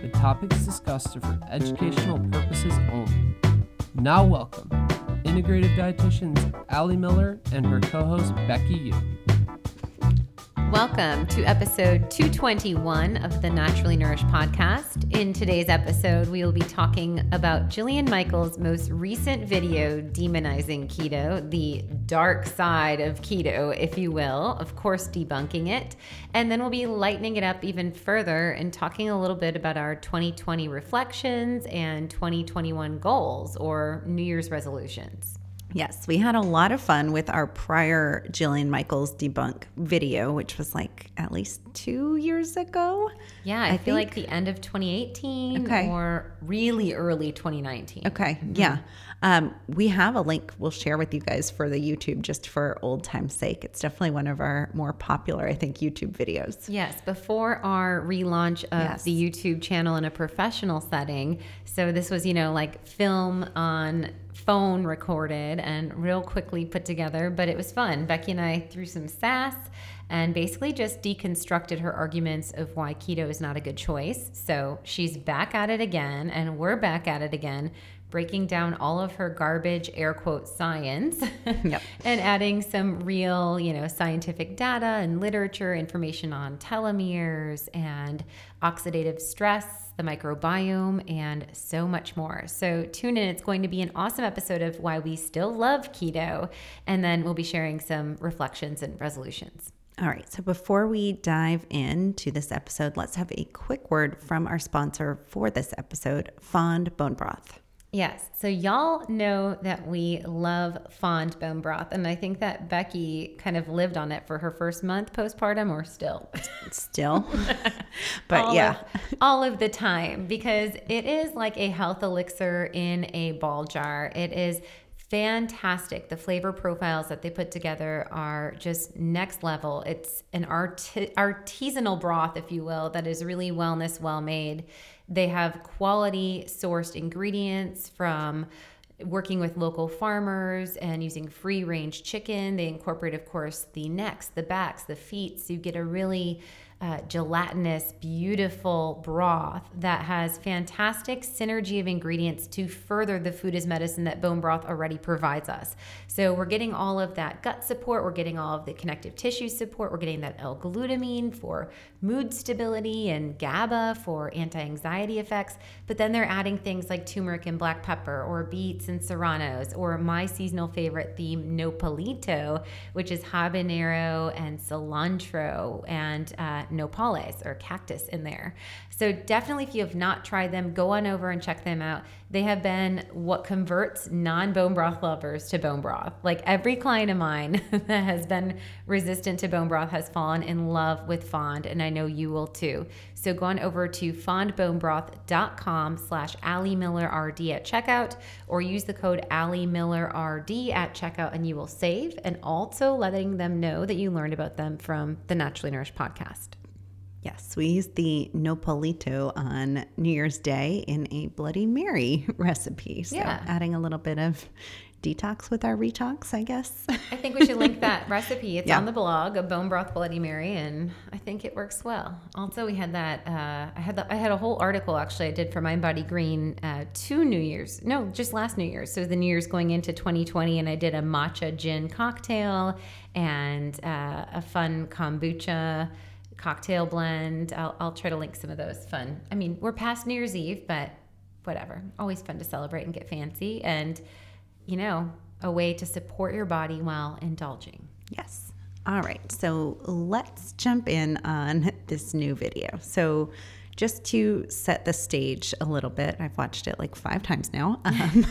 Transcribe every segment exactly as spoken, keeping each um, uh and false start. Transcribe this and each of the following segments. the topics discussed are for educational purposes only. Now welcome, integrative dietitians Ali Miller and her co-host Becky Yu. Welcome to episode two twenty-one of the Naturally Nourished podcast. In today's episode, we will be talking about Jillian Michaels' most recent video demonizing keto, the dark side of keto, if you will, of course debunking it, and then we'll be lightening it up even further and talking a little bit about our twenty twenty reflections and twenty twenty-one goals or New Year's resolutions. Yes, we had a lot of fun with our prior Jillian Michaels debunk video, which was like at least two years ago. Yeah, I, I feel think. like the end of twenty eighteen okay. or really early twenty nineteen. Okay, mm-hmm. yeah. Um, we have a link we'll share with you guys for the YouTube just for old time's sake. It's definitely one of our more popular, I think, YouTube videos. Yes, before our relaunch of yes. the YouTube channel in a professional setting. So this was, you know, like film on phone recorded and real quickly put together, but it was fun. Becky and I threw some sass and basically just deconstructed her arguments of why keto is not a good choice. So she's back at it again, and we're back at it again, breaking down all of her garbage, air quote, science, yep. and adding some real, you know, scientific data and literature, information on telomeres and oxidative stress, the microbiome, and so much more. So tune in. It's going to be an awesome episode of why we still love keto, and then we'll be sharing some reflections and resolutions. All right, so before we dive into this episode, let's have a quick word from our sponsor for this episode, Fond Bone Broth. Yes, so y'all know that we love Fond Bone Broth, and I think that Becky kind of lived on it for her first month postpartum, or still. Still, but all yeah. Of, all of the time, because it is like a health elixir in a ball jar. It is fantastic. The flavor profiles that they put together are just next level. It's an art- artisanal broth, if you will, that is really wellness, well made. They have quality sourced ingredients from working with local farmers and using free range chicken. They incorporate, of course, the necks, the backs, the feet. So you get a really Uh, gelatinous, beautiful broth that has fantastic synergy of ingredients to further the food as medicine that bone broth already provides us. So we're getting all of that gut support, we're getting all of the connective tissue support, we're getting that L-glutamine for mood stability and GABA for anti-anxiety effects, but then they're adding things like turmeric and black pepper or beets and serranos or my seasonal favorite, the nopalito, which is habanero and cilantro and uh, nopales or cactus in there. So definitely, if you have not tried them, go on over and check them out. They have been what converts non-bone broth lovers to bone broth. Like every client of mine that has been resistant to bone broth has fallen in love with Fond, and I know you will too. So go on over to fondbonebroth.com slash AllieMillerRD at checkout, or use the code AllieMillerRD at checkout and you will save, and also letting them know that you learned about them from the Naturally Nourished podcast. Yes, we used the nopalito on New Year's Day in a Bloody Mary recipe. So yeah. adding a little bit of detox with our retox, I guess. I think we should link that recipe. It's yeah. on the blog, a bone broth Bloody Mary, and I think it works well. Also, we had that. Uh, I had the, I had a whole article actually I did for Mind Body Green uh, two New Year's, no, just last New Year's. So the New Year's going into twenty twenty, and I did a matcha gin cocktail and uh, a fun kombucha cocktail blend. I'll, I'll try to link some of those fun. I mean, we're past New Year's Eve, but whatever. Always fun to celebrate and get fancy and, you know, a way to support your body while indulging. Yes. All right. So let's jump in on this new video. So just to set the stage a little bit, I've watched it like five times now. Um,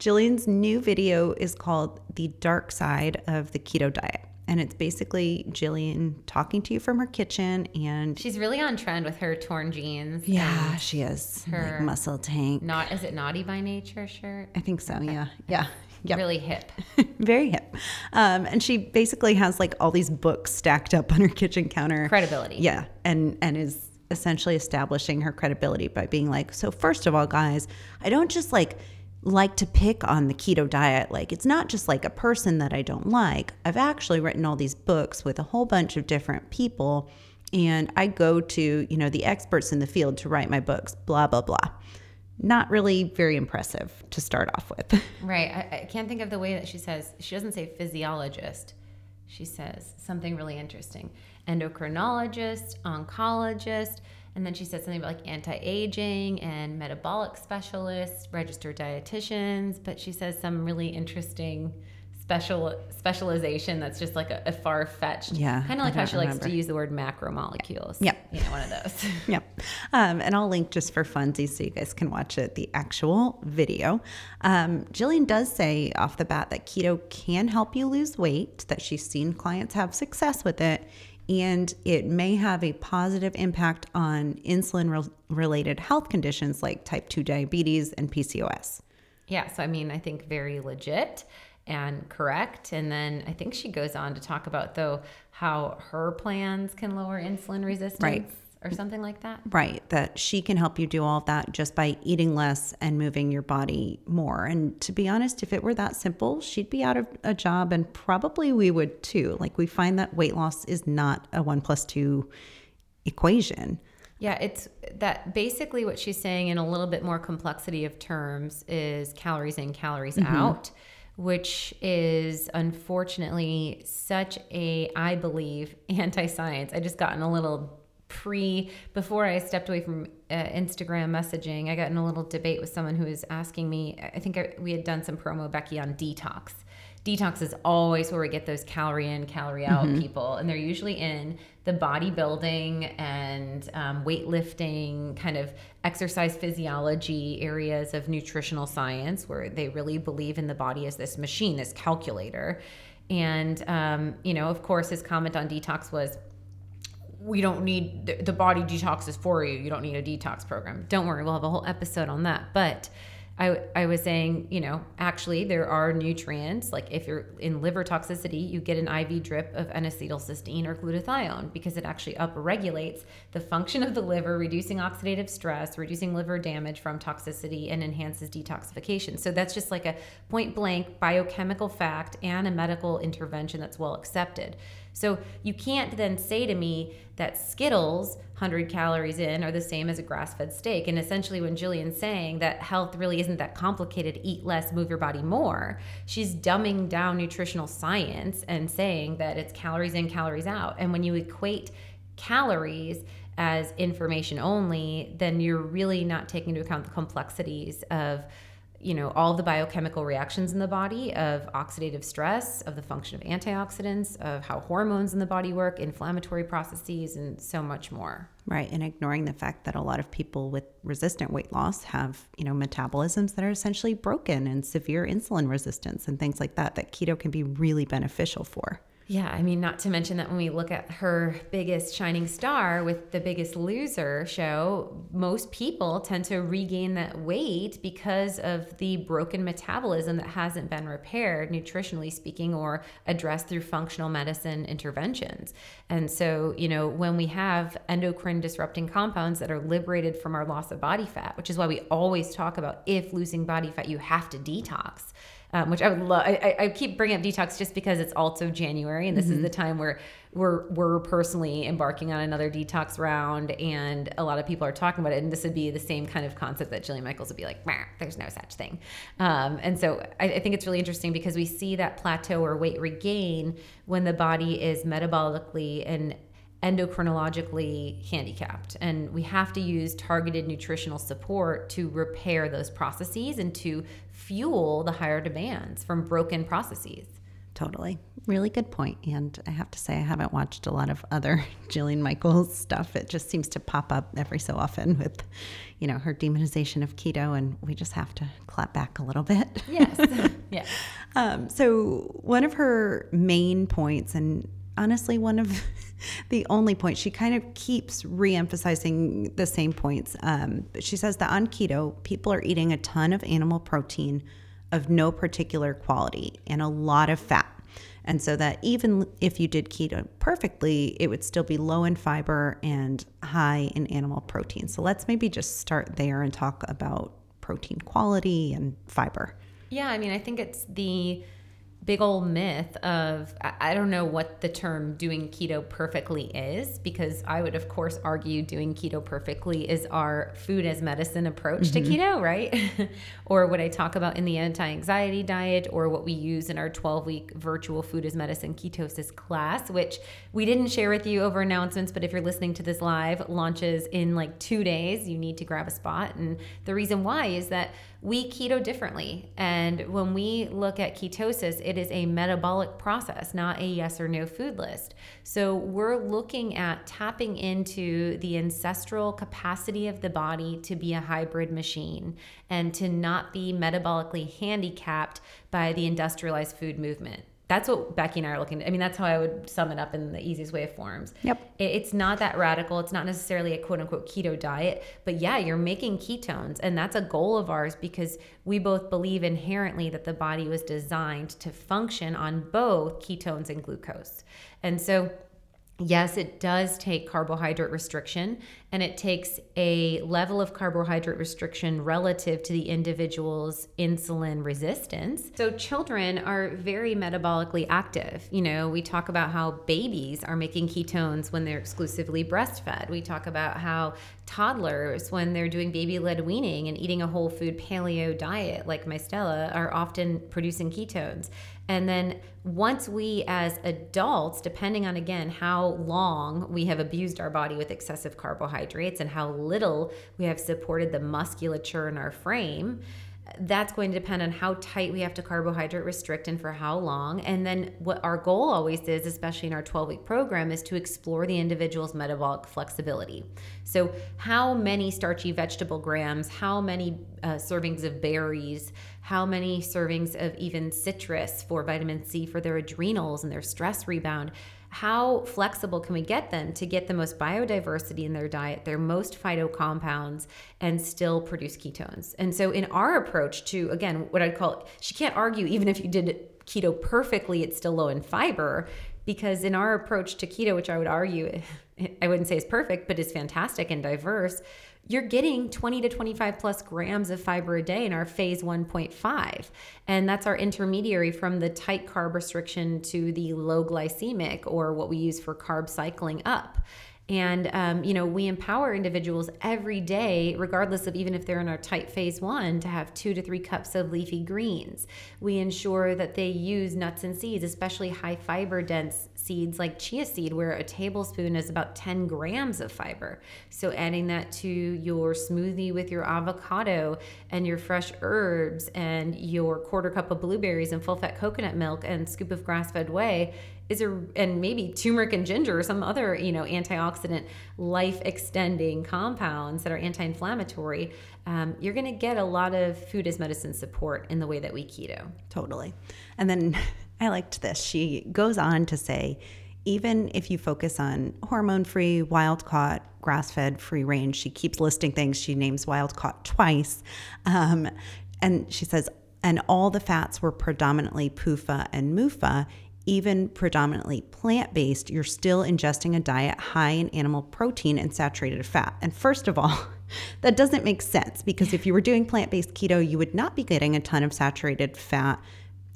Jillian's new video is called The Dark Side of the Keto Diet. And it's basically Jillian talking to you from her kitchen. And she's really on trend with her torn jeans. Yeah, she is. Her like muscle tank. Not, is it Naughty by Nature shirt? I think so, okay. yeah. Yeah. Yep. Really hip. Very hip. Um, and she basically has like all these books stacked up on her kitchen counter. Credibility. Yeah. And, and is essentially establishing her credibility by being like, so first of all, guys, I don't just like... like to pick on the keto diet. Like, it's not just like a person that I don't like. I've actually written all these books with a whole bunch of different people, and I go to, you know, the experts in the field to write my books, blah, blah, blah. Not really very impressive to start off with. Right. I, I can't think of the way that she says, she doesn't say physiologist. She says something really interesting. Endocrinologist, oncologist, and then she said something about like anti-aging and metabolic specialists, registered dietitians, but she says some really interesting special specialization that's just like a, a far-fetched, yeah, kind of like how she remember. likes to use the word macromolecules. Yeah. yeah. You know, one of those. yeah. Um, and I'll link just for funsies so you guys can watch it, the actual video. Um, Jillian does say off the bat that keto can help you lose weight, that she's seen clients have success with it, and it may have a positive impact on insulin-related health conditions like type two diabetes and P C O S. Yeah, so I mean, I think very legit and correct. And then I think she goes on to talk about, though, how her plans can lower insulin resistance. Right. Or something like that. Right. That she can help you do all of that just by eating less and moving your body more. And to be honest, if it were that simple, she'd be out of a job, and probably we would too. Like, we find that weight loss is not a one plus two equation. Yeah. It's that basically what she's saying in a little bit more complexity of terms is calories in, calories mm-hmm. out, which is unfortunately such a, I believe, anti-science. I just gotten a little pre before I stepped away from uh, Instagram messaging, I got in a little debate with someone who was asking me, I think I, we had done some promo, Becky, on detox. Detox is always where we get those calorie in, calorie out mm-hmm. people, and they're usually in the bodybuilding and um, weightlifting kind of exercise physiology areas of nutritional science, where they really believe in the body as this machine, this calculator. And um, you know, of course, his comment on detox was, we don't need, the body detoxes for you. You don't need a detox program. Don't worry, we'll have a whole episode on that. But I I was saying, you know, actually there are nutrients, like if you're in liver toxicity, you get an I V drip of N-acetylcysteine or glutathione, because it actually upregulates the function of the liver, reducing oxidative stress, reducing liver damage from toxicity, and enhances detoxification. So that's just like a point blank biochemical fact and a medical intervention that's well accepted. So you can't then say to me that Skittles, one hundred calories in, are the same as a grass-fed steak. And essentially when Jillian's saying that health really isn't that complicated, eat less, move your body more, she's dumbing down nutritional science and saying that it's calories in, calories out. And when you equate calories as information only, then you're really not taking into account the complexities of, you know, all the biochemical reactions in the body, of oxidative stress, of the function of antioxidants, of how hormones in the body work, inflammatory processes, and so much more. Right. And ignoring the fact that a lot of people with resistant weight loss have, you know, metabolisms that are essentially broken and severe insulin resistance and things like that, that keto can be really beneficial for. Yeah, I mean, not to mention that when we look at her biggest shining star with the Biggest Loser show, most people tend to regain that weight because of the broken metabolism that hasn't been repaired, nutritionally speaking, or addressed through functional medicine interventions. And so, you know, when we have endocrine disrupting compounds that are liberated from our loss of body fat, which is why we always talk about, if losing body fat, you have to detox. Um, which I would love. I, I keep bringing up detox just because it's also January, and this mm-hmm. is the time where we're we're personally embarking on another detox round, and a lot of people are talking about it. And this would be the same kind of concept that Jillian Michaels would be like, "There's no such thing." Um, and so I, I think it's really interesting because we see that plateau or weight regain when the body is metabolically and endocrinologically handicapped, and we have to use targeted nutritional support to repair those processes and to fuel the higher demands from broken processes. Totally. Really good point. And I have to say, I haven't watched a lot of other Jillian Michaels stuff. It just seems to pop up every so often with, you know, her demonization of keto, and we just have to clap back a little bit. Yes. Yeah. Um, so one of her main points, and honestly one of the only points, she kind of keeps re-emphasizing the same points. Um, but she says that on keto, people are eating a ton of animal protein of no particular quality and a lot of fat. And so that even if you did keto perfectly, it would still be low in fiber and high in animal protein. So let's maybe just start there and talk about protein quality and fiber. Yeah, I mean, I think it's the big old myth of, I don't know what the term doing keto perfectly is, because I would, of course, argue doing keto perfectly is our food as medicine approach mm-hmm. to keto, right? Or what I talk about in the anti-anxiety diet, or what we use in our twelve-week virtual food as medicine ketosis class, which we didn't share with you over announcements, but if you're listening to this live, launches in like two days, you need to grab a spot. And the reason why is that we keto differently. And when we look at ketosis, it is a metabolic process, not a yes or no food list. So we're looking at tapping into the ancestral capacity of the body to be a hybrid machine and to not be metabolically handicapped by the industrialized food movement. That's what Becky and I are looking at. I mean, that's how I would sum it up in the easiest way of forms. Yep. It's not that radical. It's not necessarily a quote unquote keto diet, but yeah, you're making ketones. And that's a goal of ours, because we both believe inherently that the body was designed to function on both ketones and glucose. And so yes, it does take carbohydrate restriction, and it takes a level of carbohydrate restriction relative to the individual's insulin resistance. So children are very metabolically active. You know, we talk about how babies are making ketones when they're exclusively breastfed. We talk about how toddlers, when they're doing baby-led weaning and eating a whole food paleo diet, like my Stella, are often producing ketones. And then once we as adults, depending on, again, how long we have abused our body with excessive carbohydrates and how little we have supported the musculature in our frame, that's going to depend on how tight we have to carbohydrate restrict and for how long. And then what our goal always is, especially in our twelve-week program, is to explore the individual's metabolic flexibility. So how many starchy vegetable grams, how many uh, servings of berries, how many servings of even citrus for vitamin C for their adrenals and their stress rebound. How flexible can we get them to get the most biodiversity in their diet, their most phyto compounds, and still produce ketones? And so in our approach to, again, what I'd call, she can't argue even if you did keto perfectly, it's still low in fiber, because in our approach to keto, which I would argue, I wouldn't say is perfect, but is fantastic and diverse, you're getting twenty to twenty-five plus grams of fiber a day in our phase one point five. And that's our intermediary from the tight carb restriction to the low glycemic, or what we use for carb cycling up. And, um, you know, we empower individuals every day, regardless of even if they're in our tight phase one, to have two to three cups of leafy greens. We ensure that they use nuts and seeds, especially high fiber dense seeds like chia seed, where a tablespoon is about ten grams of fiber. So adding that to your smoothie with your avocado and your fresh herbs and your quarter cup of blueberries and full fat coconut milk and scoop of grass-fed whey is a, and maybe turmeric and ginger or some other, you know, antioxidant life extending compounds that are anti-inflammatory, um, you're going to get a lot of food as medicine support in the way that we keto. Totally. And then I liked this. She goes on to say, even if you focus on hormone-free, wild-caught, grass-fed, free-range, she keeps listing things. She names wild-caught twice. Um, and she says, and all the fats were predominantly P U F A and M U F A, even predominantly plant-based, you're still ingesting a diet high in animal protein and saturated fat. And first of all, that doesn't make sense, because if you were doing plant-based keto, you would not be getting a ton of saturated fat,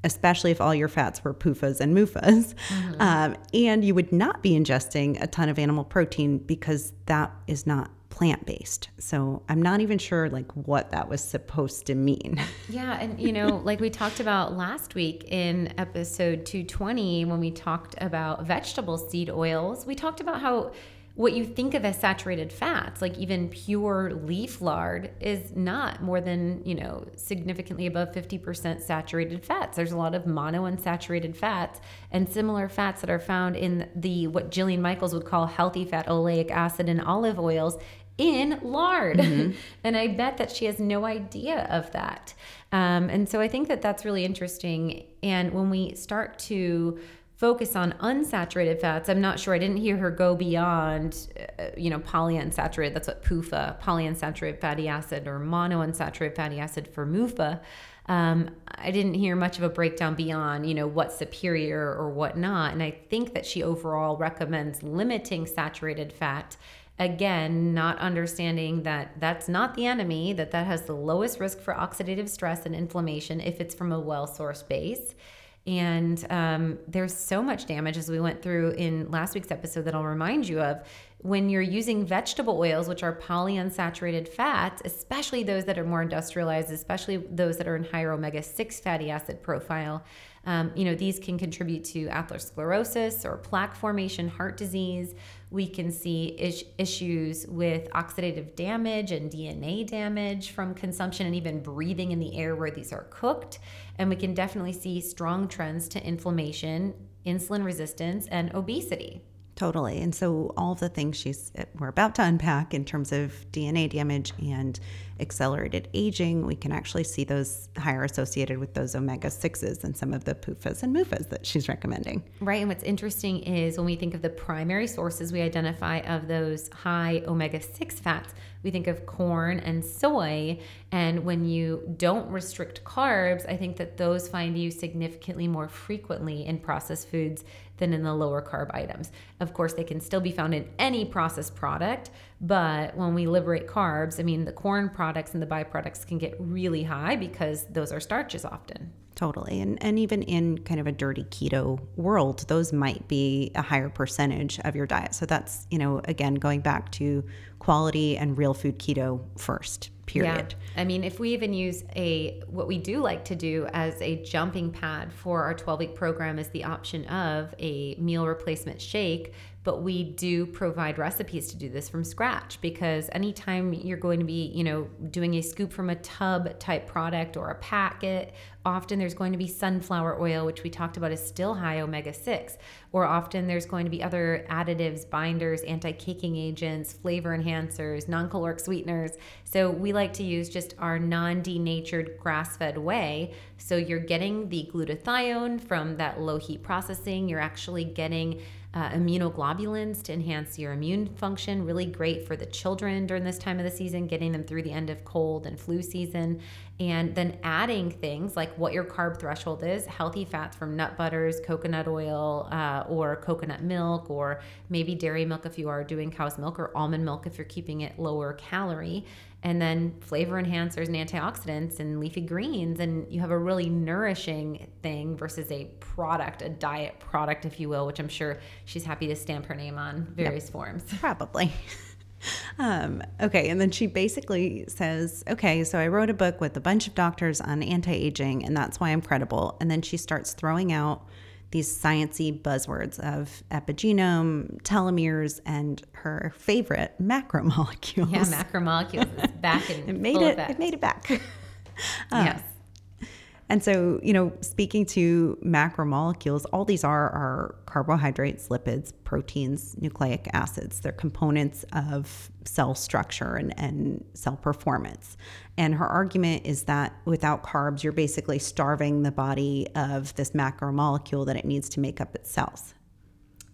especially if all your fats were P U F As and M U F As. Mm-hmm. Um, and you would not be ingesting a ton of animal protein, because that is not plant-based. So I'm not even sure like what that was supposed to mean. Yeah. And, you know, like we talked about last week in episode two twenty, when we talked about vegetable seed oils, we talked about how what you think of as saturated fats, like even pure leaf lard, is not more than, you know, significantly above fifty percent saturated fats. There's a lot of monounsaturated fats and similar fats that are found in the, what Jillian Michaels would call healthy fat, oleic acid and olive oils in lard. Mm-hmm. And I bet that she has no idea of that. Um, and so I think that that's really interesting. And when we start to focus on unsaturated fats, I'm not sure, I didn't hear her go beyond, uh, you know, polyunsaturated, that's what P U F A, polyunsaturated fatty acid, or monounsaturated fatty acid for M U F A. Um, I didn't hear much of a breakdown beyond, you know, what's superior or what not. And I think that she overall recommends limiting saturated fat. Again, not understanding that that's not the enemy, that that has the lowest risk for oxidative stress and inflammation if it's from a well-sourced base. And um, there's so much damage, as we went through in last week's episode, that I'll remind you of. When you're using vegetable oils, which are polyunsaturated fats, especially those that are more industrialized, especially those that are in higher omega six fatty acid profile, um, you know, these can contribute to atherosclerosis or plaque formation, heart disease. We can see is- issues with oxidative damage and D N A damage from consumption and even breathing in the air where these are cooked. And we can definitely see strong trends to inflammation, insulin resistance, and obesity. Totally. And so all the things she's we're about to unpack in terms of D N A damage and accelerated aging, we can actually see those higher associated with those omega sixes and some of the P U F As and M U F As that she's recommending. Right. And what's interesting is when we think of the primary sources we identify of those high omega six fats, we think of corn and soy. And when you don't restrict carbs, I think that those find you significantly more frequently in processed foods than in the lower carb items. Of course, they can still be found in any processed product, but when we liberate carbs, I mean, the corn products and the byproducts can get really high because those are starches often. Totally. And and even in kind of a dirty keto world, those might be a higher percentage of your diet. So that's, you know, again, going back to quality and real food keto first, period. Yeah. I mean, if we even use a, what we do like to do as a jumping pad for our twelve-week program is the option of a meal replacement shake. But we do provide recipes to do this from scratch, because anytime you're going to be, you know, doing a scoop from a tub type product or a packet, often there's going to be sunflower oil, which we talked about is still high omega six, or often there's going to be other additives, binders, anti-caking agents, flavor enhancers, non-caloric sweeteners. So we like to use just our non-denatured grass-fed way. So you're getting the glutathione from that low heat processing, you're actually getting Uh, immunoglobulins to enhance your immune function, really great for the children during this time of the season, getting them through the end of cold and flu season. And then adding things like what your carb threshold is, healthy fats from nut butters, coconut oil, uh, or coconut milk, or maybe dairy milk if you are doing cow's milk, or almond milk if you're keeping it lower calorie. And then flavor enhancers and antioxidants and leafy greens, and you have a really nourishing thing versus a product, a diet product, if you will, which I'm sure she's happy to stamp her name on various yep. forms. Probably. Um, okay. And then she basically says, okay, so I wrote a book with a bunch of doctors on anti-aging, and that's why I'm credible. And then she starts throwing out these sciencey buzzwords of epigenome, telomeres, and her favorite, macromolecules. Yeah, macromolecules is back in it made full it, effect. It made it back. um, yes. And so, you know, speaking to macromolecules, all these are are carbohydrates, lipids, proteins, nucleic acids. They're components of cell structure and, and cell performance. And her argument is that without carbs, you're basically starving the body of this macromolecule that it needs to make up its cells.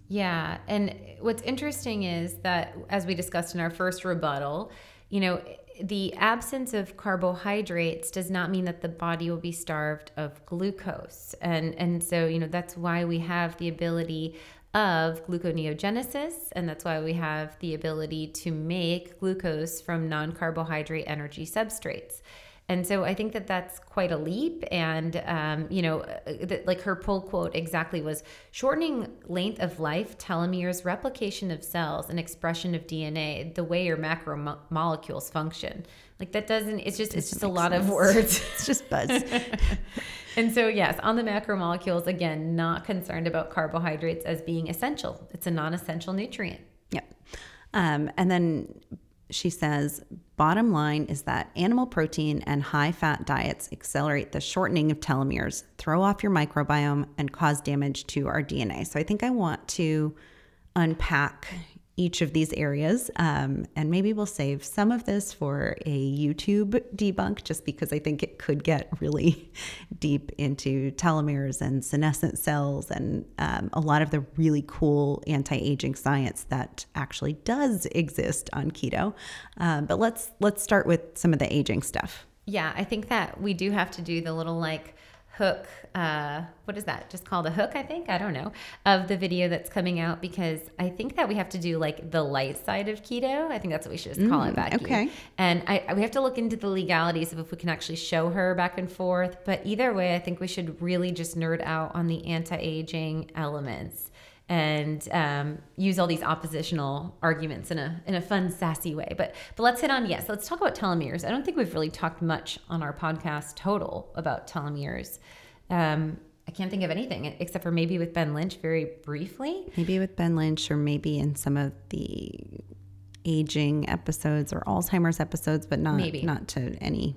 Yeah. And what's interesting is that, as we discussed in our first rebuttal, you know, the absence of carbohydrates does not mean that the body will be starved of glucose. And and so, you know, that's why we have the ability of gluconeogenesis, and that's why we have the ability to make glucose from non-carbohydrate energy substrates. And so I think that that's quite a leap. And, um, you know, like her pull quote exactly was, shortening length of life, telomeres, replication of cells, and expression of D N A, the way your macromolecules function. Like that doesn't, it's just, doesn't it's just a lot sense. Of words. It's just buzz. And so, yes, on the macromolecules, again, not concerned about carbohydrates as being essential. It's a non-essential nutrient. Yep. Um, and then she says, bottom line is that animal protein and high-fat diets accelerate the shortening of telomeres, throw off your microbiome, and cause damage to our D N A. So I think I want to unpack each of these areas, um, and maybe we'll save some of this for a YouTube debunk, just because I think it could get really deep into telomeres and senescent cells and um, a lot of the really cool anti-aging science that actually does exist on keto. Um, but let's let's start with some of the aging stuff. Yeah, I think that we do have to do the little like hook, uh, what is that? Just called a hook, I think? I don't know, of the video that's coming out, because I think that we have to do like the light side of keto. I think that's what we should just call mm, it, Becky. Okay. And I, I, we have to look into the legalities of if we can actually show her back and forth. But either way, I think we should really just nerd out on the anti-aging elements and um, use all these oppositional arguments in a in a fun, sassy way. But but let's hit on, yes, let's talk about telomeres. I don't think we've really talked much on our podcast total about telomeres. Um, I can't think of anything except for maybe with Ben Lynch very briefly. Maybe with Ben Lynch, or maybe in some of the aging episodes or Alzheimer's episodes, but not, maybe. not to any...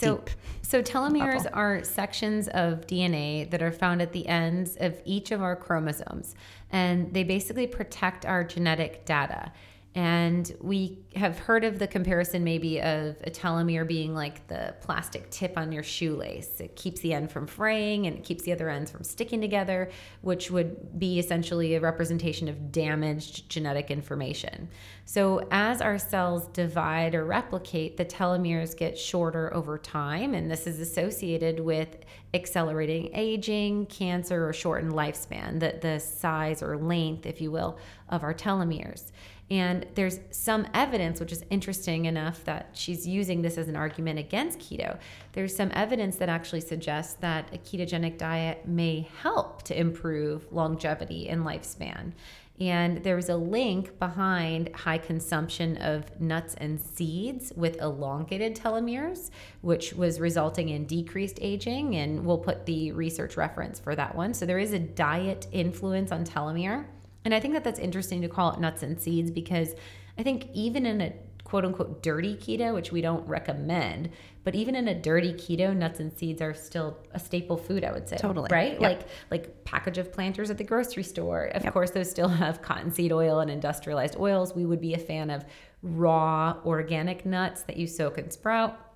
So, so telomeres bubble. are sections of D N A that are found at the ends of each of our chromosomes, and they basically protect our genetic data. And we have heard of the comparison maybe of a telomere being like the plastic tip on your shoelace. It keeps the end from fraying and it keeps the other ends from sticking together, which would be essentially a representation of damaged genetic information. So as our cells divide or replicate, the telomeres get shorter over time, and this is associated with accelerating aging, cancer, or shortened lifespan, the, the size or length, if you will, of our telomeres. And there's some evidence, which is interesting enough that she's using this as an argument against keto. There's some evidence that actually suggests that a ketogenic diet may help to improve longevity and lifespan. And there was a link behind high consumption of nuts and seeds with elongated telomeres, which was resulting in decreased aging. And we'll put the research reference for that one. So there is a diet influence on telomere. And I think that that's interesting to call it nuts and seeds, because I think even in a quote unquote dirty keto, which we don't recommend, but even in a dirty keto, nuts and seeds are still a staple food, I would say. Totally. Right? Yep. Like like package of Planters at the grocery store. Of yep. course, those still have cottonseed oil and industrialized oils. We would be a fan of raw organic nuts that you soak and sprout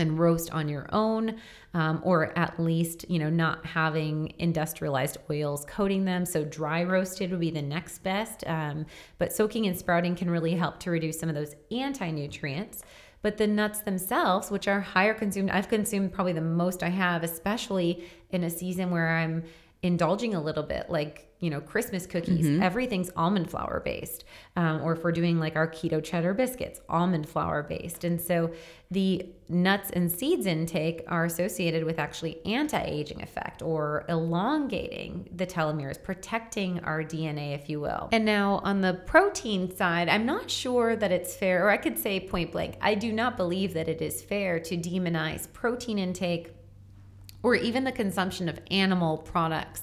and roast on your own, um, or at least, you know, not having industrialized oils coating them. So dry roasted would be the next best. Um, but soaking and sprouting can really help to reduce some of those anti-nutrients. But the nuts themselves, which are higher consumed, I've consumed probably the most I have, especially in a season where I'm indulging a little bit, like, you know, Christmas cookies, mm-hmm. everything's almond flour based. Um, or if we're doing like our keto cheddar biscuits, almond flour based. And so the nuts and seeds intake are associated with actually anti-aging effect or elongating the telomeres, protecting our D N A, if you will. And now on the protein side, I'm not sure that it's fair, or I could say point blank, I do not believe that it is fair to demonize protein intake or even the consumption of animal products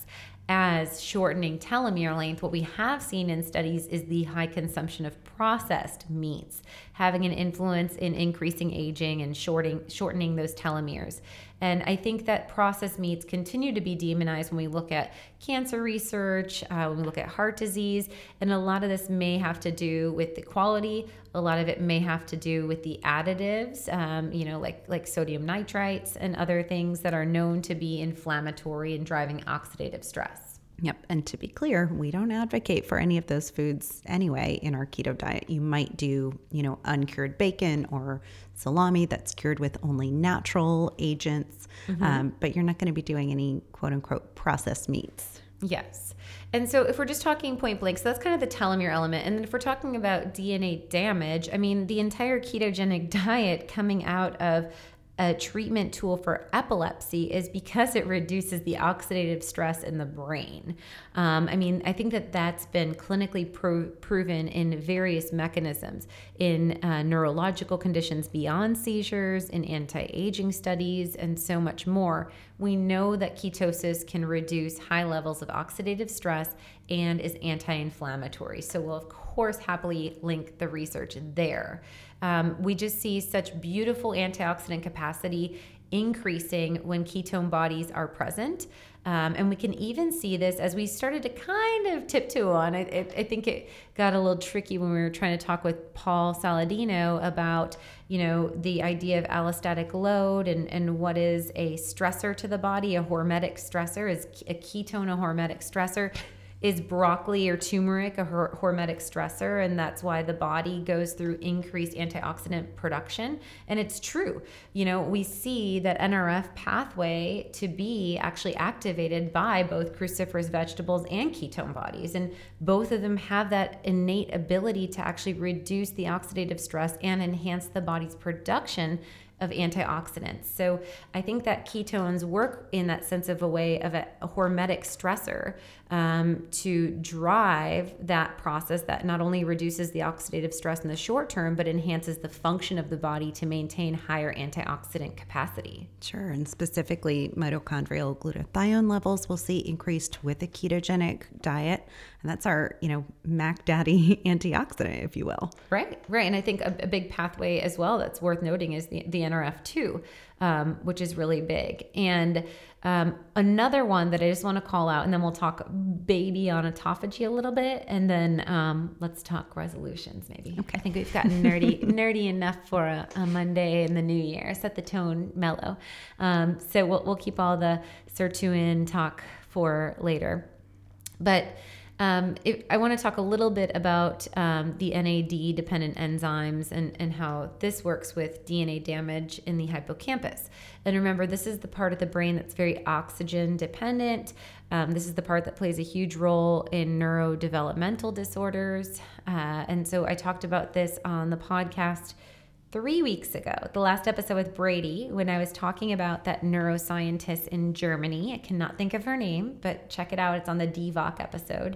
as shortening telomere length. What we have seen in studies is the high consumption of processed meats having an influence in increasing aging and shorting, shortening those telomeres. And I think that processed meats continue to be demonized when we look at cancer research, uh, when we look at heart disease, and a lot of this may have to do with the quality. A lot of it may have to do with the additives, um, you know, like like sodium nitrites and other things that are known to be inflammatory and driving oxidative stress. Yep. And to be clear, we don't advocate for any of those foods anyway in our keto diet. You might do, you know, uncured bacon or salami that's cured with only natural agents, mm-hmm. um, but you're not going to be doing any quote unquote processed meats. Yes. And so if we're just talking point blank, so that's kind of the telomere element. And then if we're talking about D N A damage, I mean, the entire ketogenic diet coming out of a treatment tool for epilepsy is because it reduces the oxidative stress in the brain. Um, I mean, I think that that's been clinically pro- proven in various mechanisms, in uh, neurological conditions beyond seizures, in anti-aging studies, and so much more. We know that ketosis can reduce high levels of oxidative stress and is anti-inflammatory. So we'll, of course, course, happily link the research there. Um, we just see such beautiful antioxidant capacity increasing when ketone bodies are present. Um, and we can even see this as we started to kind of tiptoe on. I, I, I think it got a little tricky when we were trying to talk with Paul Saladino about, you know, the idea of allostatic load and, and what is a stressor to the body, a hormetic stressor. Is a ketone a hormetic stressor? Is broccoli or turmeric a hormetic stressor? And that's why the body goes through increased antioxidant production. And it's true. You know, we see that N R F pathway to be actually activated by both cruciferous vegetables and ketone bodies. And both of them have that innate ability to actually reduce the oxidative stress and enhance the body's production of antioxidants. So I think that ketones work in that sense of a way of a, a hormetic stressor um, to drive that process that not only reduces the oxidative stress in the short term, but enhances the function of the body to maintain higher antioxidant capacity. Sure. And specifically mitochondrial glutathione levels we'll see increased with a ketogenic diet. And that's our, you know, Mac Daddy antioxidant, if you will. Right. Right. And I think a, a big pathway as well that's worth noting is the, the N R F two, um, which is really big. And um, another one that I just want to call out, and then we'll talk baby on autophagy a little bit, and then um, let's talk resolutions maybe. Okay. I think we've gotten nerdy nerdy enough for a, a Monday in the new year. Set the tone mellow. Um, so we'll, we'll keep all the sirtuin talk for later. But Um, it, I want to talk a little bit about um, the N A D-dependent enzymes and, and how this works with D N A damage in the hippocampus. And remember, this is the part of the brain that's very oxygen-dependent. Um, this is the part that plays a huge role in neurodevelopmental disorders. Uh, and so I talked about this on the podcast three weeks ago, the last episode with Brady, when I was talking about that neuroscientist in Germany. I cannot think of her name, but check it out. It's on the D V O C episode.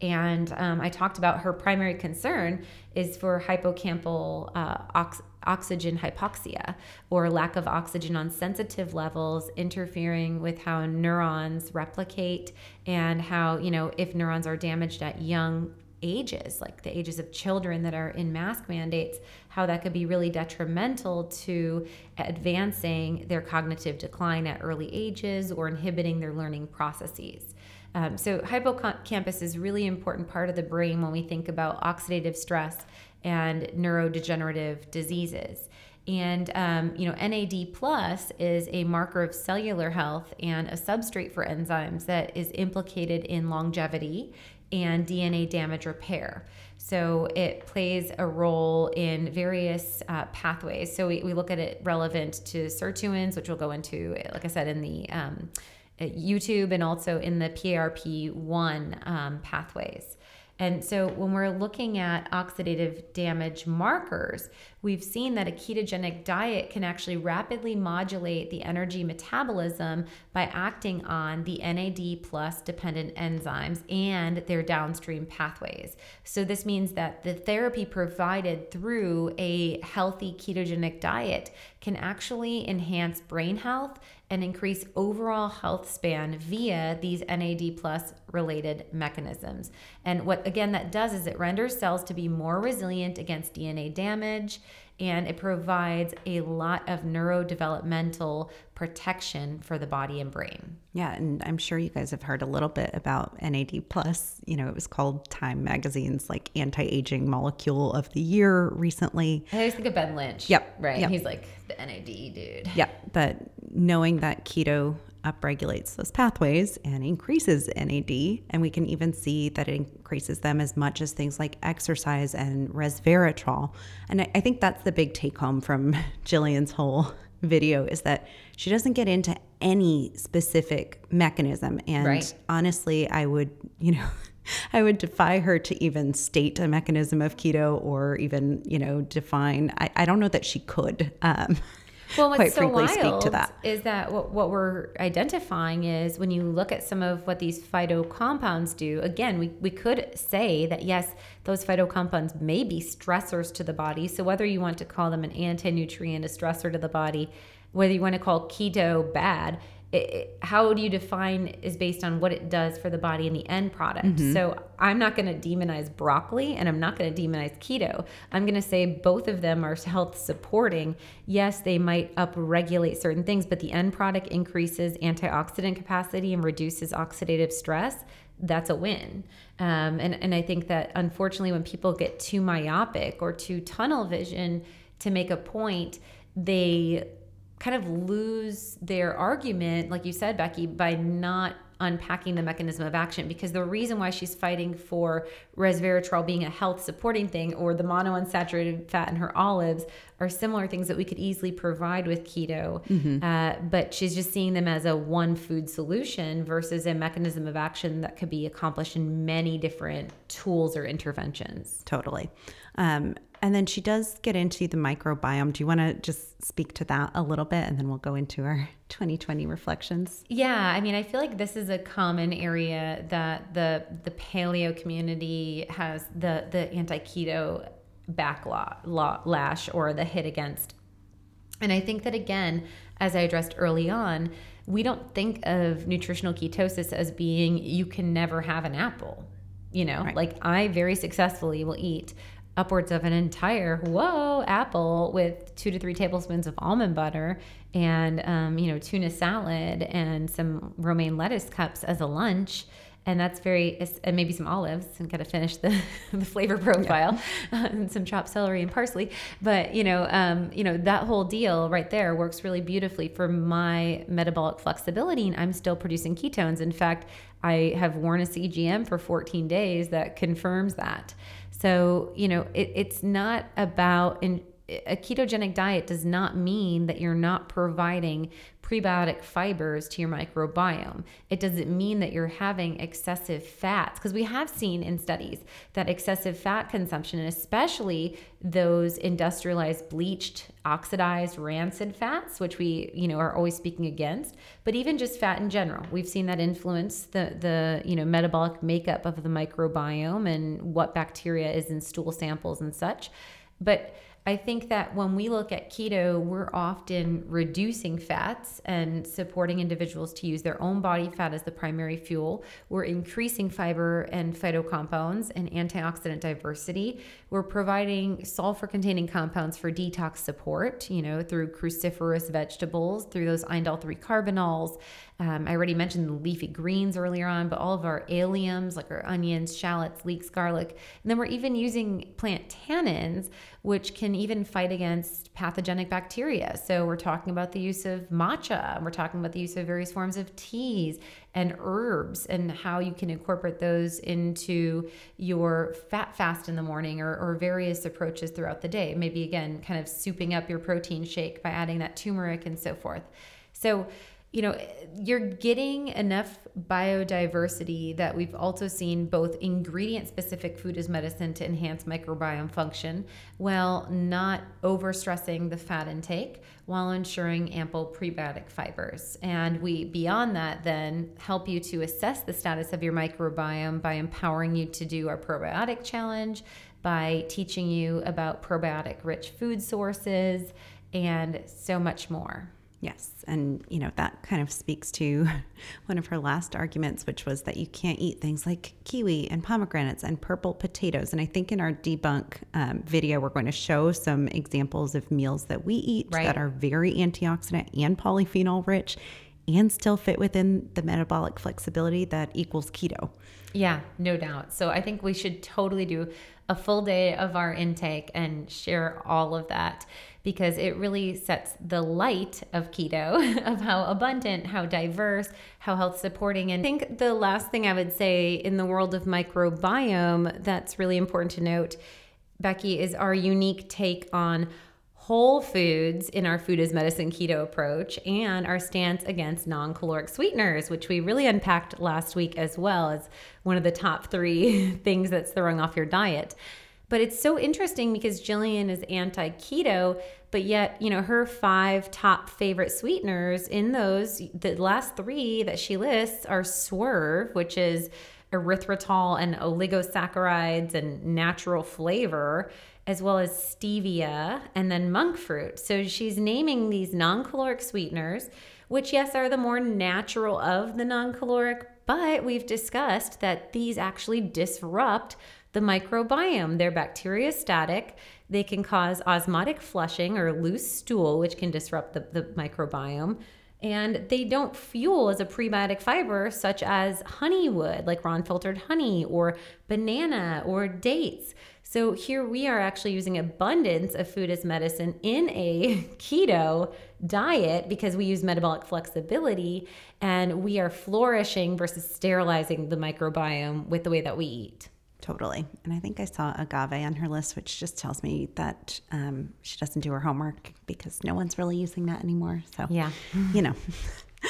And um, I talked about her primary concern is for hypocampal uh, ox- oxygen hypoxia, or lack of oxygen on sensitive levels, interfering with how neurons replicate and how, you know, if neurons are damaged at young ages, like the ages of children that are in mask mandates, how that could be really detrimental to advancing their cognitive decline at early ages or inhibiting their learning processes. Um, so hippocampus is a really important part of the brain when we think about oxidative stress and neurodegenerative diseases. And, um, you know, N A D plus is a marker of cellular health and a substrate for enzymes that is implicated in longevity and D N A damage repair. So it plays a role in various uh, pathways. So we, we look at it relevant to sirtuins, which we'll go into, like I said, in the um, YouTube and also in the P A R P one um, pathways. And so when we're looking at oxidative damage markers, we've seen that a ketogenic diet can actually rapidly modulate the energy metabolism by acting on the N A D plus dependent enzymes and their downstream pathways. So this means that the therapy provided through a healthy ketogenic diet can actually enhance brain health and increase overall health span via these N A D plus related mechanisms. And what, again, that does is it renders cells to be more resilient against D N A damage, and it provides a lot of neurodevelopmental protection for the body and brain. Yeah, and I'm sure you guys have heard a little bit about N A D plus. You know, it was called Time Magazine's like anti-aging molecule of the year recently. I always think of Ben Lynch. Yep. Right? Yep. He's like the N A D dude. Yeah, but knowing that keto upregulates those pathways and increases N A D, and we can even see that it increases them as much as things like exercise and resveratrol. And I, I think that's the big take home from Jillian's whole video, is that she doesn't get into any specific mechanism. And right. honestly, I would, you know, I would defy her to even state a mechanism of keto or even, you know, define, I, I don't know that she could, um, Well, what's quite so frankly wild speak to that. Is that what, what we're identifying is when you look at some of what these phyto compounds do, again, we, we could say that, yes, those phyto compounds may be stressors to the body. So whether you want to call them an anti-nutrient, a stressor to the body, whether you want to call keto bad, it, how do you define is based on what it does for the body and the end product. Mm-hmm. So I'm not going to demonize broccoli and I'm not going to demonize keto. I'm going to say both of them are health supporting. Yes, they might upregulate certain things, but the end product increases antioxidant capacity and reduces oxidative stress. That's a win. Um, and, and I think that unfortunately when people get too myopic or too tunnel vision to make a point, they kind of lose their argument, like you said, Becky, by not unpacking the mechanism of action. Because the reason why she's fighting for resveratrol being a health supporting thing or the monounsaturated fat in her olives are similar things that we could easily provide with keto. Mm-hmm. Uh, but she's just seeing them as a one food solution versus a mechanism of action that could be accomplished in many different tools or interventions. Totally. Um, And then she does get into the microbiome. Do you want to just speak to that a little bit? And then we'll go into our twenty twenty reflections. Yeah. I mean, I feel like this is a common area that the the paleo community has the, the anti-keto backlash or the hit against. And I think that, again, as I addressed early on, we don't think of nutritional ketosis as being you can never have an apple. You know, right. Like I very successfully will eat upwards of an entire whoa apple with two to three tablespoons of almond butter and um, you know tuna salad and some romaine lettuce cups as a lunch, and that's very and maybe some olives and kind of finish the, the flavor profile, yeah. And some chopped celery and parsley. But you know um, you know that whole deal right there works really beautifully for my metabolic flexibility, and I'm still producing ketones. In fact, I have worn a C G M for fourteen days that confirms that. So, you know, it, it's not about in, a ketogenic diet does not mean that you're not providing prebiotic fibers to your microbiome. It doesn't mean that you're having excessive fats, because we have seen in studies that excessive fat consumption, and especially those industrialized, bleached, oxidized, rancid fats, which we, you know, are always speaking against, but even just fat in general, we've seen that influence the the you know metabolic makeup of the microbiome and what bacteria is in stool samples and such. But I think that when we look at keto, we're often reducing fats and supporting individuals to use their own body fat as the primary fuel. We're increasing fiber and phytocompounds and antioxidant diversity. We're providing sulfur-containing compounds for detox support, you know, through cruciferous vegetables, through those indole three carbanols. Um, I already mentioned the leafy greens earlier on, but all of our alliums, like our onions, shallots, leeks, garlic. And then we're even using plant tannins, which can even fight against pathogenic bacteria. So we're talking about the use of matcha. We're talking about the use of various forms of teas and herbs and how you can incorporate those into your fat fast in the morning, or, or various approaches throughout the day. Maybe, again, kind of souping up your protein shake by adding that turmeric and so forth. So, you know, you're getting enough biodiversity that we've also seen both ingredient-specific food as medicine to enhance microbiome function while not overstressing the fat intake, while ensuring ample prebiotic fibers. And we, beyond that, then help you to assess the status of your microbiome by empowering you to do our probiotic challenge, by teaching you about probiotic-rich food sources, and so much more. Yes. And, you know, that kind of speaks to one of her last arguments, which was that you can't eat things like kiwi and pomegranates and purple potatoes. And I think in our debunk um, video, we're going to show some examples of meals that we eat right. that are very antioxidant and polyphenol rich and still fit within the metabolic flexibility that equals keto. Yeah, no doubt. So I think we should totally do a full day of our intake and share all of that, because it really sets the light of keto, of how abundant, how diverse, how health supporting. And I think the last thing I would say in the world of microbiome that's really important to note, Becky, is our unique take on whole foods in our food as medicine keto approach and our stance against non-caloric sweeteners, which we really unpacked last week as well as one of the top three things that's throwing off your diet. But it's so interesting because Jillian is anti-keto, but yet, you know, her five top favorite sweeteners, in those, the last three that she lists are swerve, which is erythritol and oligosaccharides and natural flavor, as well as stevia, and then monk fruit. So she's naming these non-caloric sweeteners, which, yes, are the more natural of the non-caloric, but we've discussed that these actually disrupt the microbiome. They're bacteriostatic. They can cause osmotic flushing or loose stool, which can disrupt the, the microbiome. And they don't fuel as a prebiotic fiber, such as honey would, like raw filtered honey or banana or dates. So here we are actually using abundance of food as medicine in a keto diet because we use metabolic flexibility and we are flourishing versus sterilizing the microbiome with the way that we eat. Totally. And I think I saw agave on her list, which just tells me that um, she doesn't do her homework because no one's really using that anymore. So, yeah, you know.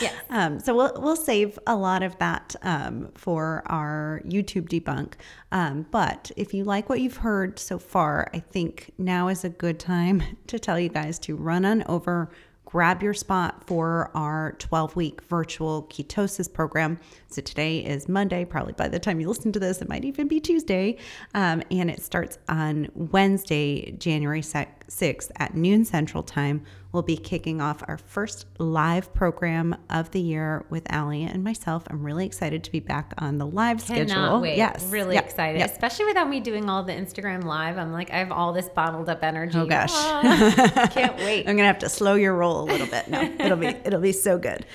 Yeah. Um, so we'll we'll save a lot of that um, for our YouTube debunk. Um, but if you like what you've heard so far, I think now is a good time to tell you guys to run on over, grab your spot for our twelve-week virtual ketosis program. So today is Monday. Probably by the time you listen to this, it might even be Tuesday. Um, and it starts on Wednesday, January sixth at noon Central Time. We'll be kicking off our first live program of the year with Ali and myself. I'm really excited to be back on the live Cannot schedule. Wait. Yes. Really yep. excited. Yep. Especially without me doing all the Instagram live. I'm like, I have all this bottled up energy. Oh gosh. Oh, can't wait. I'm going to have to slow your roll a little bit. No, it'll be, it'll be so good.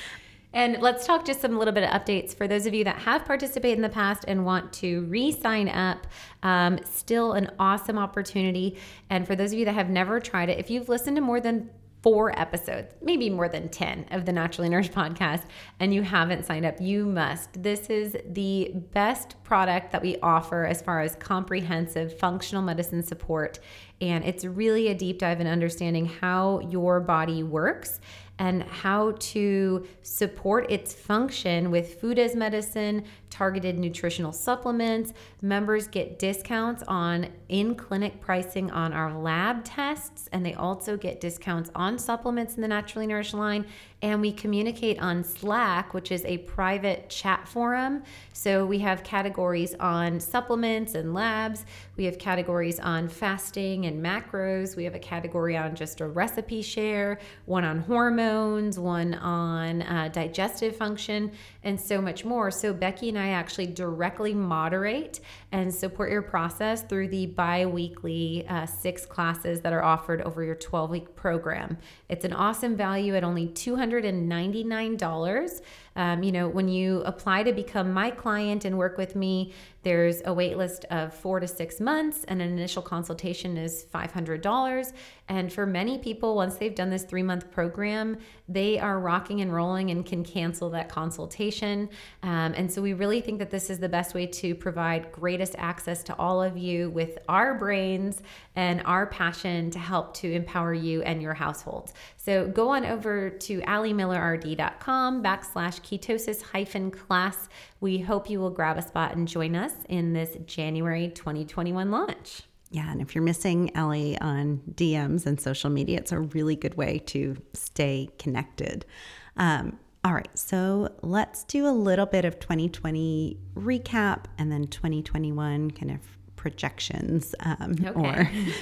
And let's talk just some little bit of updates for those of you that have participated in the past and want to re-sign up. Um, still an awesome opportunity. And for those of you that have never tried it, if you've listened to more than four episodes, maybe more than ten of the Naturally Nourished podcast, and you haven't signed up, you must. This is the best product that we offer as far as comprehensive functional medicine support. And it's really a deep dive in understanding how your body works and how to support its function with food as medicine, targeted nutritional supplements. Members get discounts on in-clinic pricing on our lab tests, and they also get discounts on supplements in the Naturally Nourished line. And we communicate on Slack, which is a private chat forum. So we have categories on supplements and labs. We have categories on fasting and macros. We have a category on just a recipe share, one on hormones, one on uh, digestive function, and so much more. So Becky and I actually directly moderate and support your process through the bi-weekly uh, six classes that are offered over your twelve-week program. It's an awesome value at only two hundred ninety-nine dollars. Um, you know, when you apply to become my client and work with me, there's a wait list of four to six months and an initial consultation is five hundred dollars. And for many people, once they've done this three-month program, they are rocking and rolling and can cancel that consultation. Um, and so we really think that this is the best way to provide greatest access to all of you with our brains and our passion to help to empower you and your households. So go on over to ali miller r d dot com backslash ketosis hyphen class. We hope you will grab a spot and join us in this January twenty twenty-one launch. Yeah, and if you're missing Ali on D Ms and social media, it's a really good way to stay connected. Um, all right, so let's do a little bit of twenty twenty recap and then twenty twenty-one kind of projections um, okay.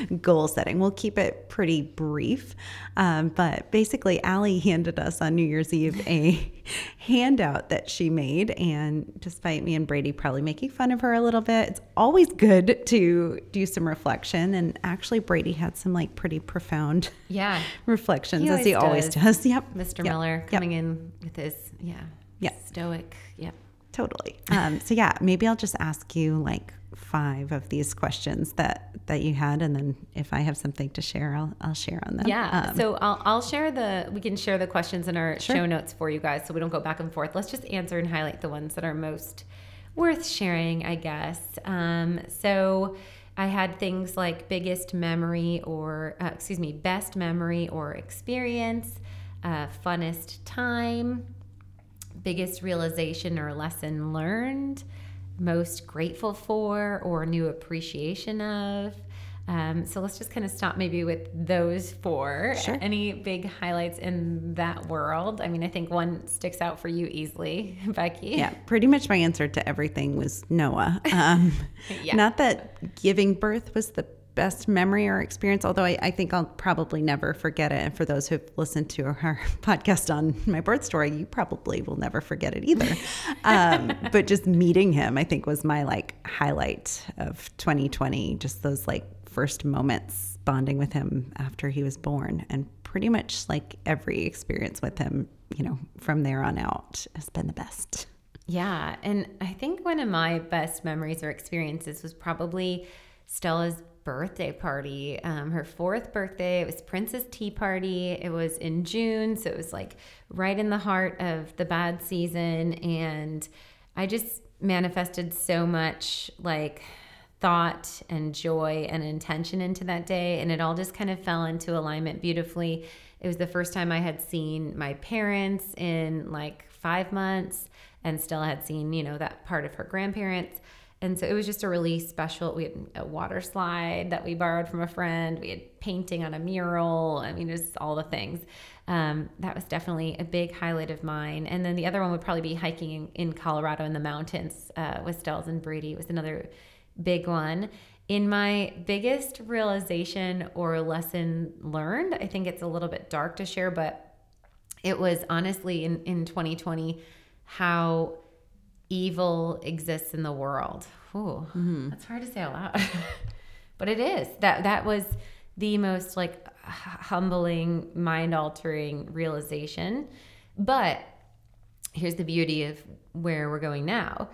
or goal setting. We'll keep it pretty brief. Um, but basically, Ali handed us on New Year's Eve a handout that she made. And despite me and Brady probably making fun of her a little bit, it's always good to do some reflection. And actually, Brady had some like pretty profound yeah. reflections, he as he does. always does. Yep. Mister Yep. Miller coming yep. in with his, yeah, yep. stoic. Yep. Totally. Um, so yeah, maybe I'll just ask you like five of these questions that that you had, and then if I have something to share, I'll I'll share on them. Yeah. Um, so I'll I'll share the we can share the questions in our sure. show notes for you guys, so we don't go back and forth. Let's just answer and highlight the ones that are most worth sharing, I guess. Um, so I had things like biggest memory or uh, excuse me, best memory or experience, uh, funnest time, biggest realization or lesson learned, most grateful for or new appreciation of. Um, so let's just kind of stop maybe with those four. Sure. Any big highlights in that world? I mean, I think one sticks out for you easily, Becky. Yeah, pretty much my answer to everything was Noah. Um, yeah. Not that giving birth was the best memory or experience, although I, I think I'll probably never forget it. And for those who've listened to her podcast on my birth story, you probably will never forget it either. Um, but just meeting him, I think, was my like highlight of twenty twenty, just those like first moments bonding with him after he was born. And pretty much like every experience with him, you know, from there on out has been the best. Yeah. And I think one of my best memories or experiences was probably Stella's birthday party, um, her fourth birthday. It was Princess Tea Party. It was in June. So it was like right in the heart of the bad season. And I just manifested so much like thought and joy and intention into that day. And it all just kind of fell into alignment beautifully. It was the first time I had seen my parents in like five months. And Stella had seen, you know, that part of her grandparents. And so it was just a really special, we had a water slide that we borrowed from a friend. We had painting on a mural. I mean, just all the things. Um, that was definitely a big highlight of mine. And then the other one would probably be hiking in, in Colorado in the mountains uh, with Stella's and Brady. It was another big one. In my biggest realization or lesson learned, I think it's a little bit dark to share, but it was honestly in, in twenty twenty, how evil exists in the world. Ooh, mm-hmm. That's hard to say out loud, but it is. That that was the most like humbling, mind-altering realization. But here's the beauty of where we're going now.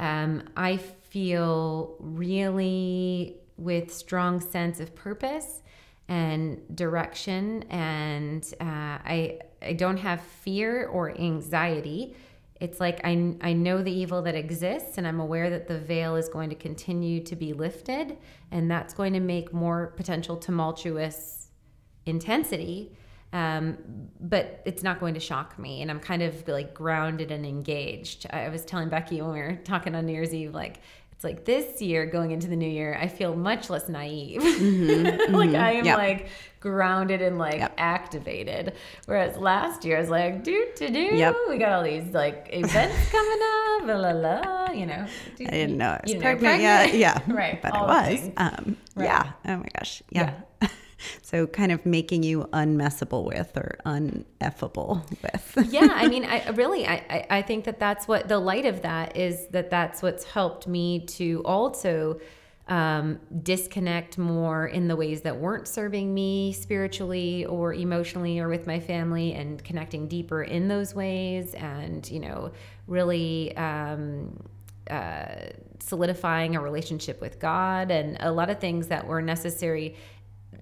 Um, I feel really with strong sense of purpose and direction, and uh, I I don't have fear or anxiety. It's like I, I know the evil that exists, and I'm aware that the veil is going to continue to be lifted, and that's going to make more potential tumultuous intensity, um, but it's not going to shock me, and I'm kind of like grounded and engaged. I was telling Becky when we were talking on New Year's Eve, like, it's like this year going into the new year, I feel much less naive. Mm-hmm. Like I am yep. like grounded and like yep. activated. Whereas last year I was like, do to do. Yep. We got all these like events coming up, la la la. You know. Do, I didn't know I was pregnant, know, pregnant yet. Yeah, yeah. Right. But all I was. Um, right. Yeah. Oh my gosh. Yeah. yeah. So kind of making you unmessable with or uneffable with. Yeah, I mean, I really, I, I think that that's what the light of that is, that that's what's helped me to also um, disconnect more in the ways that weren't serving me spiritually or emotionally or with my family, and connecting deeper in those ways, and, you know, really um, uh, solidifying a relationship with God, and a lot of things that were necessary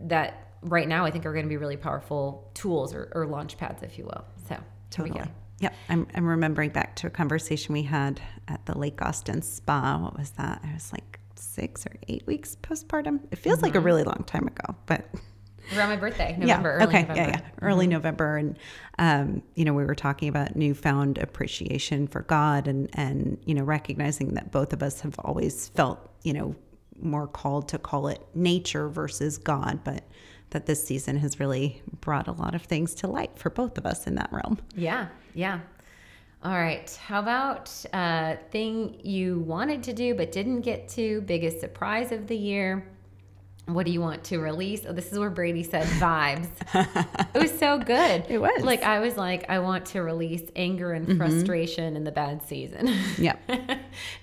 that right now I think are going to be really powerful tools or, or launch pads, if you will. So totally. Yeah. I'm, I'm remembering back to a conversation we had at the Lake Austin Spa. What was that? I was like six or eight weeks postpartum. It feels mm-hmm. like a really long time ago, but around my birthday, November, yeah. early okay. November. Yeah, yeah. Early mm-hmm. November. And, um, you know, we were talking about newfound appreciation for God, and, and, you know, recognizing that both of us have always felt, you know, more called to call it nature versus God, but that this season has really brought a lot of things to light for both of us in that realm. Yeah. Yeah. All right. How about a thing you wanted to do but didn't get to? Biggest surprise of the year. What do you want to release? Oh, this is where Brady said vibes. It was so good. It was. Like, I was like, I want to release anger and mm-hmm. frustration in the bad season. Yeah.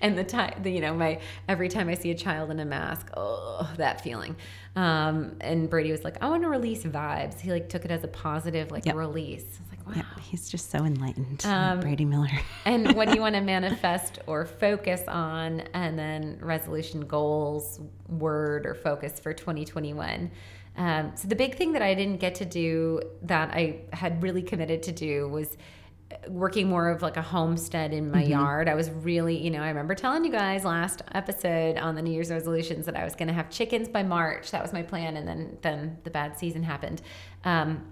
And the time, the, you know, my, every time I see a child in a mask, oh, that feeling. Um, and Brady was like, I want to release vibes. He like took it as a positive, like yep. release. I was like, wow. Yep. He's just so enlightened. Um, Brady Miller. And what do you want to manifest or focus on? And then resolution, goals, word, or focus for twenty twenty-one. Um, so the big thing that I didn't get to do that I had really committed to do was working more of like a homestead in my mm-hmm. yard. I was really, you know, I remember telling you guys last episode on the New Year's resolutions that I was going to have chickens by March. That was my plan. And then, then the bad season happened. Um,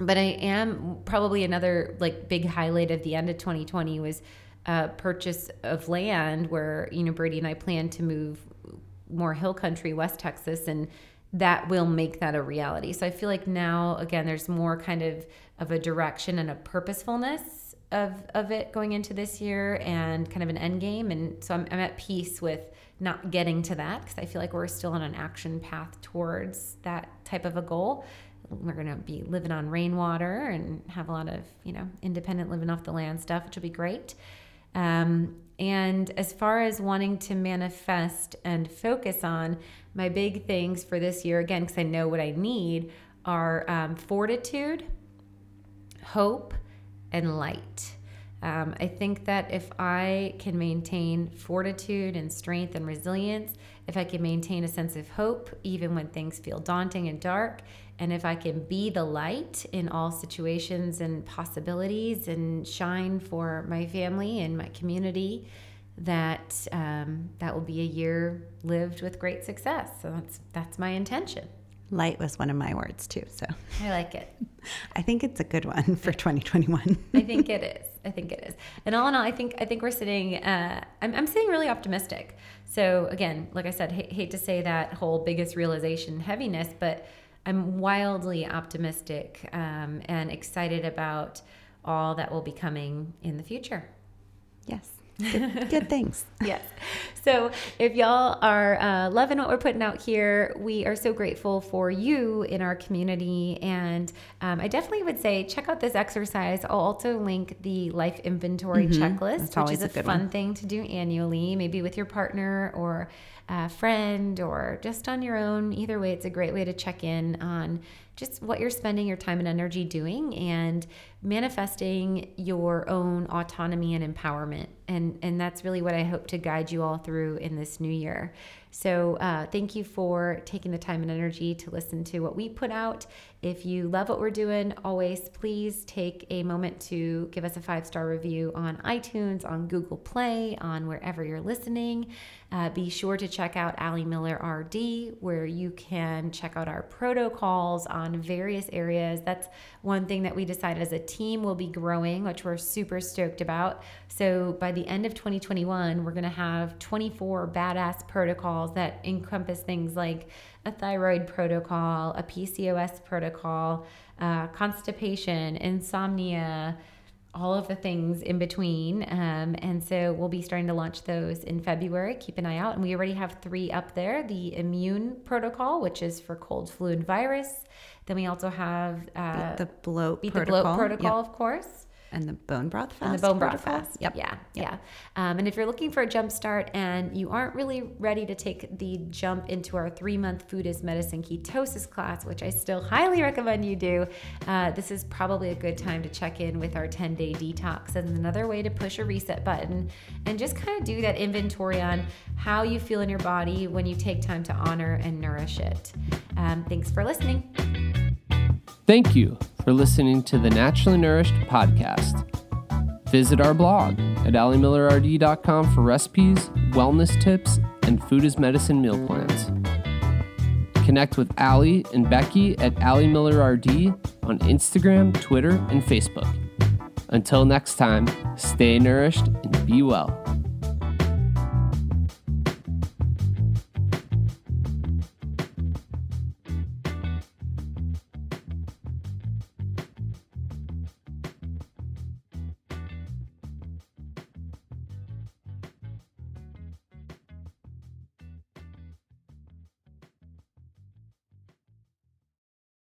but I am probably another like big highlight of the end of twenty twenty was a purchase of land where, you know, Brady and I plan to move more hill country, West Texas, and that will make that a reality. So I feel like now, again, there's more kind of of a direction and a purposefulness of of it going into this year and kind of an end game. And so I'm, I'm at peace with not getting to that, because I feel like we're still on an action path towards that type of a goal. We're going to be living on rainwater and have a lot of, you know, independent living off the land stuff, which will be great. Um, and as far as wanting to manifest and focus on, my big things for this year, again, because I know what I need, are um, fortitude, hope, and light. Um, I think that if I can maintain fortitude and strength and resilience, if I can maintain a sense of hope, even when things feel daunting and dark, and if I can be the light in all situations and possibilities and shine for my family and my community, that um, that will be a year lived with great success. So that's that's my intention. Light was one of my words too, so. I like it. I think it's a good one for twenty twenty-one. I think it is. I think it is. And all in all, I think I think we're sitting, uh, I'm, I'm sitting really optimistic. So again, like I said, ha- hate to say that whole biggest realization heaviness, but I'm wildly optimistic um, and excited about all that will be coming in the future. Yes. Good, good things. Yes. So if y'all are uh, loving what we're putting out here, we are so grateful for you in our community. And um, I definitely would say check out this exercise. I'll also link the life inventory mm-hmm. checklist, That's which is a, a fun one. thing to do annually, maybe with your partner or a friend or just on your own. Either way, it's a great way to check in on just what you're spending your time and energy doing and manifesting your own autonomy and empowerment. And and that's really what I hope to guide you all through in this new year. So uh, thank you for taking the time and energy to listen to what we put out. If you love what we're doing, always please take a moment to give us a five-star review on iTunes, on Google Play, on wherever you're listening. Uh, be sure to check out Ali Miller R D, where you can check out our protocols on various areas. That's one thing that we decided as a team will be growing, which we're super stoked about. So by the end of twenty twenty-one, we're going to have twenty-four badass protocols that encompass things like a thyroid protocol, a P C O S protocol, uh, constipation, insomnia, all of the things in between. Um, and so we'll be starting to launch those in February. Keep an eye out. And we already have three up there. The immune protocol, which is for cold, flu, and virus. Then we also have uh, the, the bloat protocol. The bloat protocol, yep. Of course. And the bone broth fast. And the bone broth fast. Yep. Yeah. Yep. Yeah. Um, and if you're looking for a jump start and you aren't really ready to take the jump into our three-month Food is Medicine ketosis class, which I still highly recommend you do, uh, this is probably a good time to check in with our ten-day detox as another way to push a reset button and just kind of do that inventory on how you feel in your body when you take time to honor and nourish it. Um, thanks for listening. Thank you for listening to the Naturally Nourished podcast. Visit our blog at ali miller r d dot com for recipes, wellness tips, and food as medicine meal plans. Connect with Ali and Becky at Ali Miller R D on Instagram, Twitter, and Facebook. Until next time, stay nourished and be well.